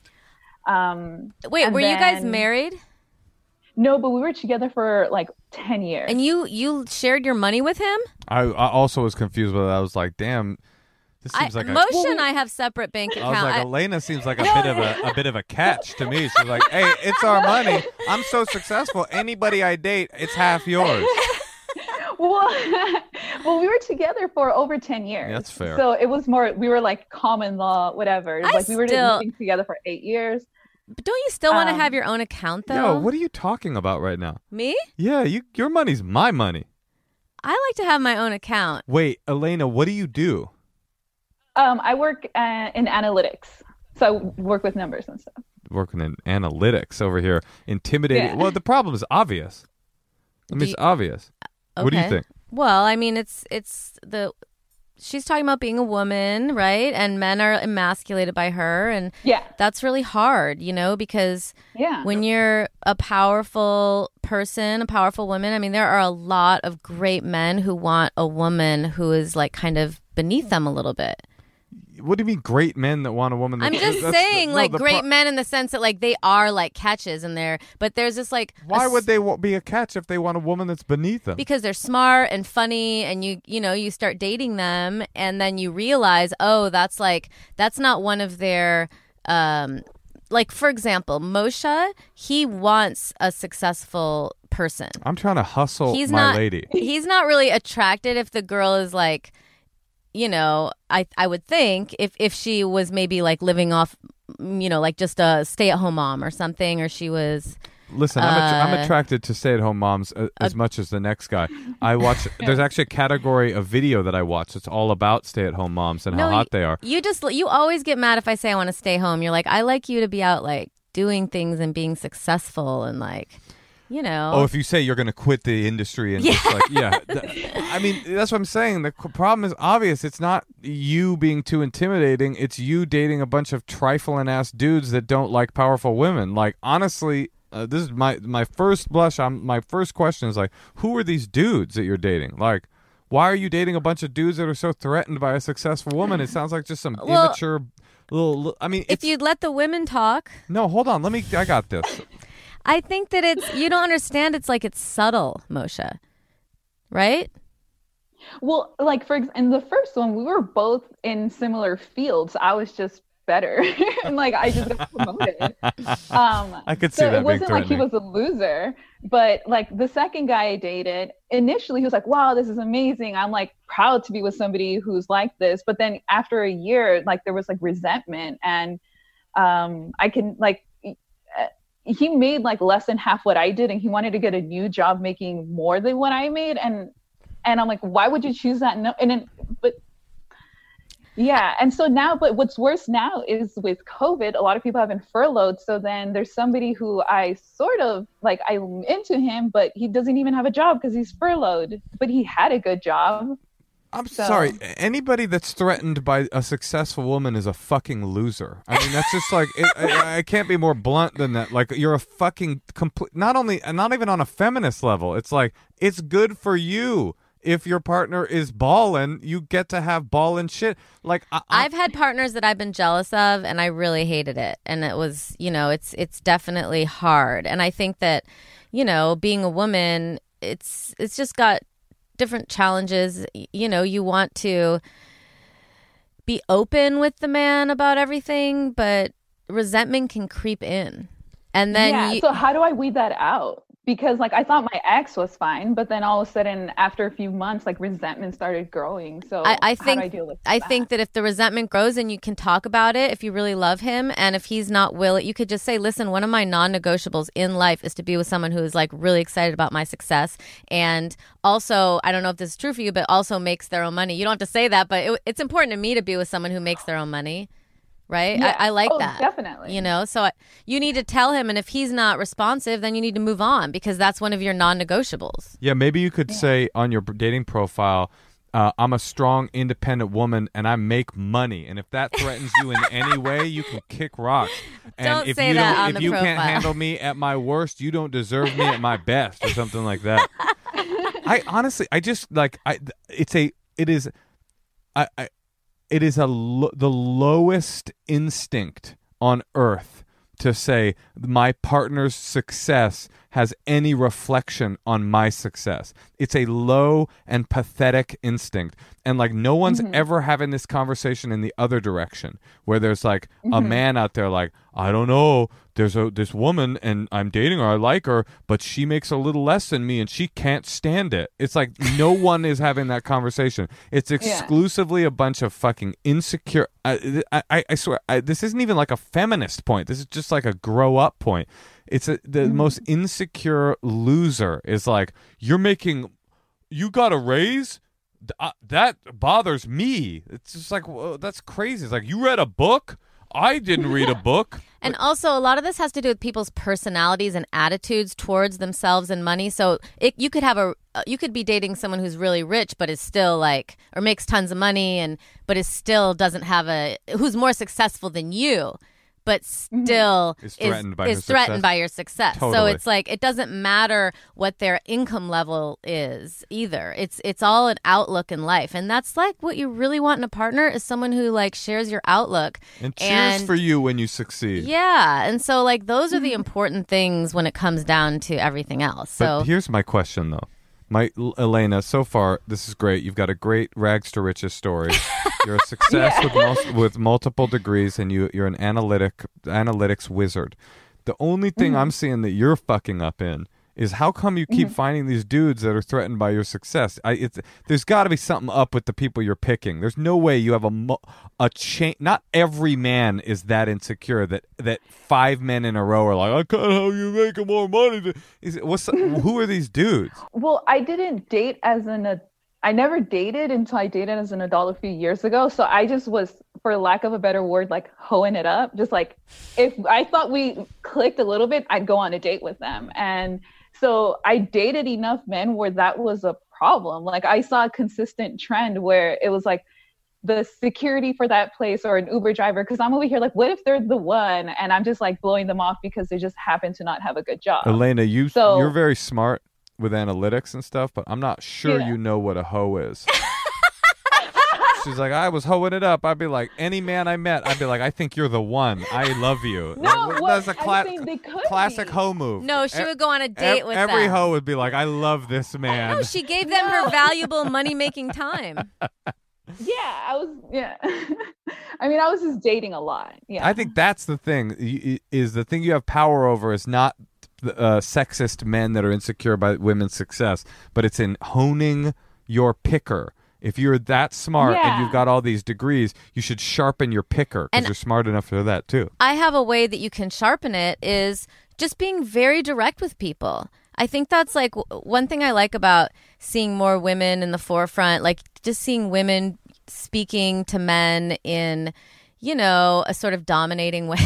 Um, Wait, were then, you guys married? No, but we were together for like ten years. And you, you shared your money with him? I, I also was confused with that. I was like, damn. This seems I, like a, Moshe well, and I have separate bank accounts. I was like, I, Elena seems like a bit of a, a bit of a catch to me. She's like, hey, it's our money. I'm so successful. Anybody I date, it's half yours. Well, Well, we were together for over ten years. Yeah, that's fair. So it was more, we were like common law, whatever. I like we were still... living together for eight years. But don't you still um, want to have your own account, though? No, what are you talking about right now? Me? Yeah, you, your money's my money. I like to have my own account. Wait, Elena, what do you do? Um, I work uh, in analytics. So I work with numbers and stuff. Working in analytics over here. Intimidating. Yeah. Well, the problem is obvious. I mean, you... it's obvious. Okay. What do you think? Well, I mean, it's it's the... She's talking about being a woman, right? And men are emasculated by her. And yeah. that's really hard, you know, because yeah. when you're a powerful person, a powerful woman, I mean, there are a lot of great men who want a woman who is like kind of beneath them a little bit. What do you mean great men that want a woman? That, I'm just saying the, like no, great pro- men in the sense that like they are like catches in there. But there's this like. Why a, would they be a catch if they want a woman that's beneath them? Because they're smart and funny and you you know, you start dating them and then you realize, oh, that's like that's not one of their um, like, for example, Moshe, he wants a successful person. I'm trying to hustle he's my not, lady. He's not really attracted if the girl is like. You know, I I would think if, if she was maybe like living off, you know, like just a stay-at-home mom or something, or she was... Listen, uh, I'm, att- I'm attracted to stay-at-home moms a- a- as much as the next guy. I watch... There's actually a category of video that I watch. It's all about stay-at-home moms and no, how hot you, they are. You just... You always get mad if I say I want to stay home. You're like, I like you to be out like doing things and being successful and like... You know. Oh, if you say you're going to quit the industry and yeah. just like, yeah. Th- I mean, that's what I'm saying. The problem is obvious. It's not you being too intimidating. It's you dating a bunch of trifling ass dudes that don't like powerful women. Like, honestly, uh, this is my my first blush. I'm, my first question is like, who are these dudes that you're dating? Like, why are you dating a bunch of dudes that are so threatened by a successful woman? It sounds like just some well, immature little. I mean, if you'd let the women talk. No, hold on. Let me. I got this. I think that it's, you don't understand, it's like it's subtle, Moshe, right? Well, like, for in the first one, we were both in similar fields. I was just better. And, like, I just got promoted. Um, I could see so that. So it wasn't like he was a loser. But, like, the second guy I dated, initially he was like, wow, this is amazing. I'm, like, proud to be with somebody who's like this. But then after a year, like, there was, like, resentment. And um, I can, like... he made like less than half what I did and he wanted to get a new job making more than what I made. And, and I'm like, why would you choose that? No. And then, but yeah. And so now, but what's worse now is with COVID, a lot of people have been furloughed. So then there's somebody who I sort of like, I'm into him, but he doesn't even have a job because he's furloughed, but he had a good job. I'm so. sorry. Anybody that's threatened by a successful woman is a fucking loser. I mean, that's just like it, I, I can't be more blunt than that. Like, you're a fucking complete. Not only, not even on a feminist level. It's like it's good for you if your partner is ballin'. You get to have ballin' shit. Like I, I, I've had partners that I've been jealous of, and I really hated it. And it was, you know, it's it's definitely hard. And I think that, you know, being a woman, it's it's just got. different challenges. You know, you want to be open with the man about everything, but resentment can creep in. And then yeah, you- so how do I weed that out? Because like I thought my ex was fine, but then all of a sudden after a few months, like resentment started growing. So I, I think how do I deal with I that? think that if the resentment grows and you can talk about it, if you really love him and if he's not willing, you could just say, listen, one of my non-negotiables in life is to be with someone who is like really excited about my success. And also, I don't know if this is true for you, but also makes their own money. You don't have to say that, but it, it's important to me to be with someone who makes their own money. Right? Yeah. I, I like oh, that. Definitely. You know, so I, you need to tell him. And if he's not responsive, then you need to move on because that's one of your non-negotiables. Yeah. Maybe you could yeah. say on your dating profile, uh, I'm a strong, independent woman and I make money. And if that threatens you in any way, you can kick rocks. And don't if say you that don't, on If the you profile. can't handle me at my worst, you don't deserve me at my best or something like that. I honestly, I just like, I. it's a, it is, I, I, It is a lo- the lowest instinct on earth to say my partner's success has any reflection on my success. It's a low and pathetic instinct. And like no one's mm-hmm. ever having this conversation in the other direction where there's like mm-hmm. a man out there like, I don't know, there's a this woman and I'm dating her, I like her, but she makes a little less than me and she can't stand it. It's like no one is having that conversation. It's exclusively yeah. a bunch of fucking insecure. I I, I swear, I, this isn't even like a feminist point. This is just like a grow up point. It's a, the mm-hmm. most insecure loser is like, you're making, you got a raise? Uh, that bothers me. It's just like, well, that's crazy. It's like, you read a book? I didn't read a book. And also, a lot of this has to do with people's personalities and attitudes towards themselves and money. So it, you could have a, you could be dating someone who's really rich, but is still like, or makes tons of money, and but is still doesn't have a, who's more successful than you, but still is threatened, is, by, is your threatened by your success. Totally. So it's like, it doesn't matter what their income level is either. It's it's all an outlook in life. And that's like what you really want in a partner is someone who like shares your outlook. And cheers and, for you when you succeed. Yeah. And so like those are the important things when it comes down to everything else. So but here's my question though. My Elena, so far, this is great. You've got a great rags to riches story. You're a success yeah. with, mul- with multiple degrees, and you, you're an analytic analytics wizard. The only thing mm-hmm. I'm seeing that you're fucking up in is how come you keep mm-hmm. finding these dudes that are threatened by your success? I, it's, there's got to be something up with the people you're picking. There's no way you have a mo- a chain. Not every man is that insecure that, that five men in a row are like, I can't help you making more money. Is it, what's who are these dudes? Well, I didn't date as an adult. I never dated until I dated as an adult a few years ago. So I just was, for lack of a better word, like hoeing it up. Just like if I thought we clicked a little bit, I'd go on a date with them. And so I dated enough men where that was a problem. Like I saw a consistent trend where it was like the security for that place or an Uber driver. Cause I'm over here like, what if they're the one? And I'm just like blowing them off because they just happen to not have a good job. Elena, you, so, you're very smart with analytics and stuff, but I'm not sure yeah. you know what a hoe is. She's like, I was hoeing it up. I'd be like, any man I met, I'd be like, I think you're the one. I love you. No, like, that's a cla- classic be. hoe move. No, she e- would go on a date e- with every them. Every hoe would be like, I love this man. No, she gave them no. her valuable money-making time. Yeah, I was, yeah. I mean, I was just dating a lot. Yeah, I think that's the thing, is the thing you have power over is not Uh, sexist men that are insecure by women's success, but it's in honing your picker. If you're that smart yeah. and you've got all these degrees, you should sharpen your picker because you're smart enough for that too. I have a way that you can sharpen it is just being very direct with people. I think that's like w- one thing I like about seeing more women in the forefront, like just seeing women speaking to men in, you know, a sort of dominating way.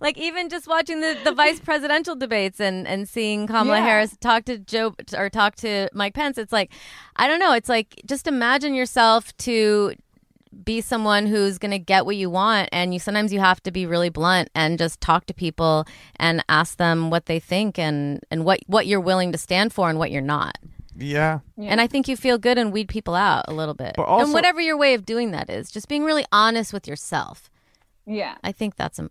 Like even just watching the, the vice presidential debates and, and seeing Kamala yeah. Harris talk to Joe or talk to Mike Pence, it's like, I don't know. It's like just imagine yourself to be someone who's going to get what you want. And you sometimes you have to be really blunt and just talk to people and ask them what they think and, and what, what you're willing to stand for and what you're not. Yeah. yeah. And I think you feel good and weed people out a little bit. But also, and whatever your way of doing that is, just being really honest with yourself. Yeah. I think that's a...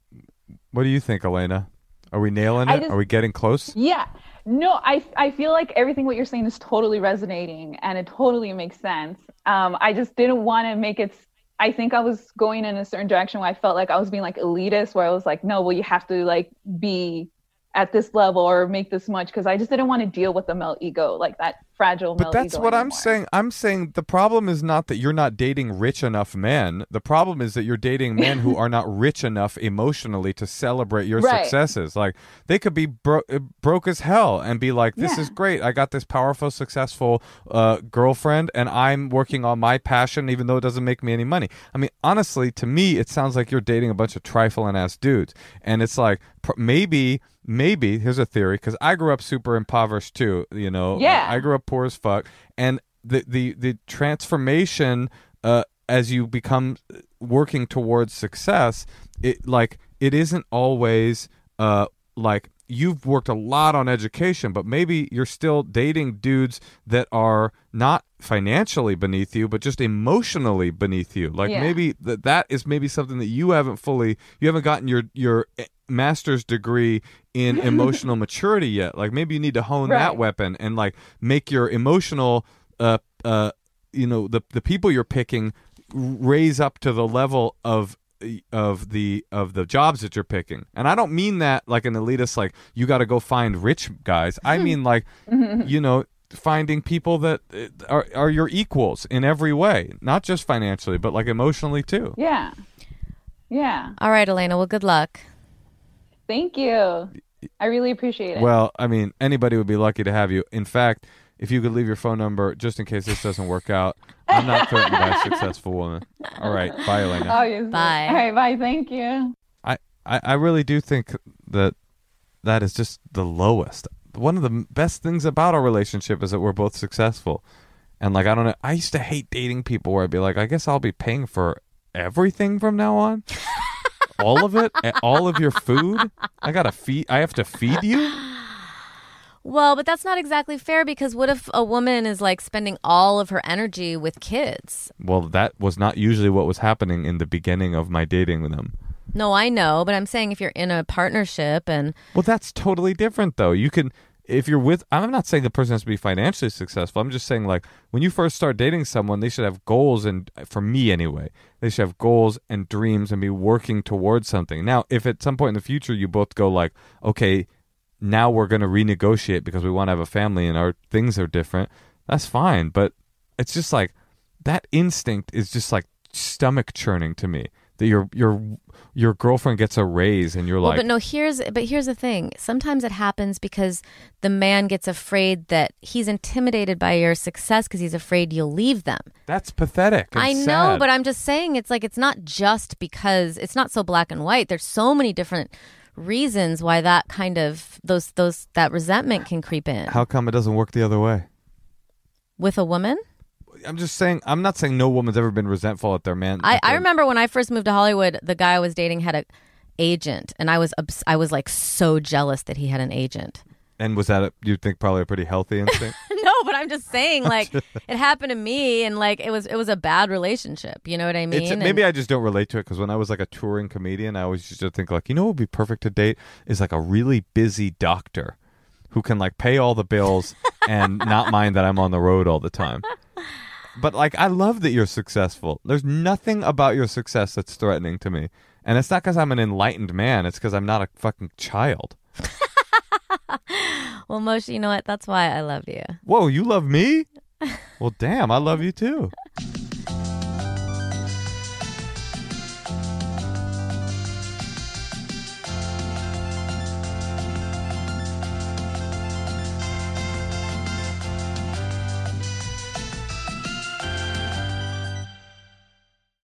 What do you think, Elena? Are we nailing it? Just, Are we getting close? Yeah. No, I, I feel like everything what you're saying is totally resonating and it totally makes sense. Um, I just didn't want to make it... I think I was going in a certain direction where I felt like I was being like elitist, where I was like, no, well, you have to like be at this level or make this much, because I just didn't want to deal with the male ego, like that fragile male ego. But that's what I'm saying. I'm saying the problem is not that you're not dating rich enough men. The problem is that you're dating men who are not rich enough emotionally to celebrate your right. successes. Like they could be bro- broke as hell and be like, this yeah. is great. I got this powerful, successful uh, girlfriend and I'm working on my passion even though it doesn't make me any money. I mean, honestly, to me, it sounds like you're dating a bunch of trifling ass dudes. And it's like pr- maybe... Maybe, here's a theory, because I grew up super impoverished too, you know. Yeah. I grew up poor as fuck. And the the, the transformation uh, as you become working towards success, it like it isn't always uh, like you've worked a lot on education, but maybe you're still dating dudes that are not financially beneath you, but just emotionally beneath you. Like yeah. maybe th- that is maybe something that you haven't fully, you haven't gotten your, your master's degree in emotional maturity yet. Like maybe you need to hone right. that weapon and like make your emotional, uh, uh, you know, the, the people you're picking raise up to the level of of the of the jobs that you're picking. And I don't mean that like an elitist, like you got to go find rich guys. I mean like you know, finding people that are are your equals in every way, not just financially but like emotionally too. Yeah. Yeah. All right, Elena, well, good luck. Thank you. I really appreciate it. Well, I mean, anybody would be lucky to have you. In fact, if you could leave your phone number just in case this doesn't work out. I'm not threatened by a successful woman. All right. Bye, Elena. Obviously. Bye. All right. Bye. Thank you. I, I, I really do think that that is just the lowest. One of the best things about our relationship is that we're both successful. And like, I don't know. I used to hate dating people where I'd be like, I guess I'll be paying for everything from now on. All of it. All of your food. I got to feed. I have to feed you. Well, but that's not exactly fair, because what if a woman is like spending all of her energy with kids? Well, that was not usually what was happening in the beginning of my dating with them. No, I know. But I'm saying if you're in a partnership and... Well, that's totally different, though. You can... If you're with... I'm not saying the person has to be financially successful. I'm just saying, like, when you first start dating someone, they should have goals, and for me anyway, they should have goals and dreams and be working towards something. Now, if at some point in the future you both go like, okay... now we're going to renegotiate because we want to have a family and our things are different, that's fine. But it's just like that instinct is just like stomach churning to me, that your your your girlfriend gets a raise and you're like... Well, but no, here's but here's the thing. Sometimes it happens because the man gets afraid that he's intimidated by your success because he's afraid you'll leave them. That's pathetic. I sad. know, but I'm just saying it's like it's not just because it's not so black and white. There's so many different... reasons why that kind of those those that resentment can creep in. How come it doesn't work the other way with a woman? I'm just saying, I'm not saying no woman's ever been resentful at their man. I, I remember when I first moved to Hollywood, the guy I was dating had an agent, and I was obs- I was like so jealous that he had an agent. And was that a, you'd think probably a pretty healthy instinct? No, but I'm just saying, like it happened to me, and like it was it was a bad relationship. You know what I mean? It's, maybe and, I just don't relate to it, because when I was like a touring comedian, I always used to think like, you know, what would be perfect to date is like a really busy doctor who can like pay all the bills and not mind that I'm on the road all the time. But like, I love that you're successful. There's nothing about your success that's threatening to me, and it's not because I'm an enlightened man. It's because I'm not a fucking child. Well, Moshe, you know what? That's why I love you. Whoa, you love me? Well, damn, I love you too.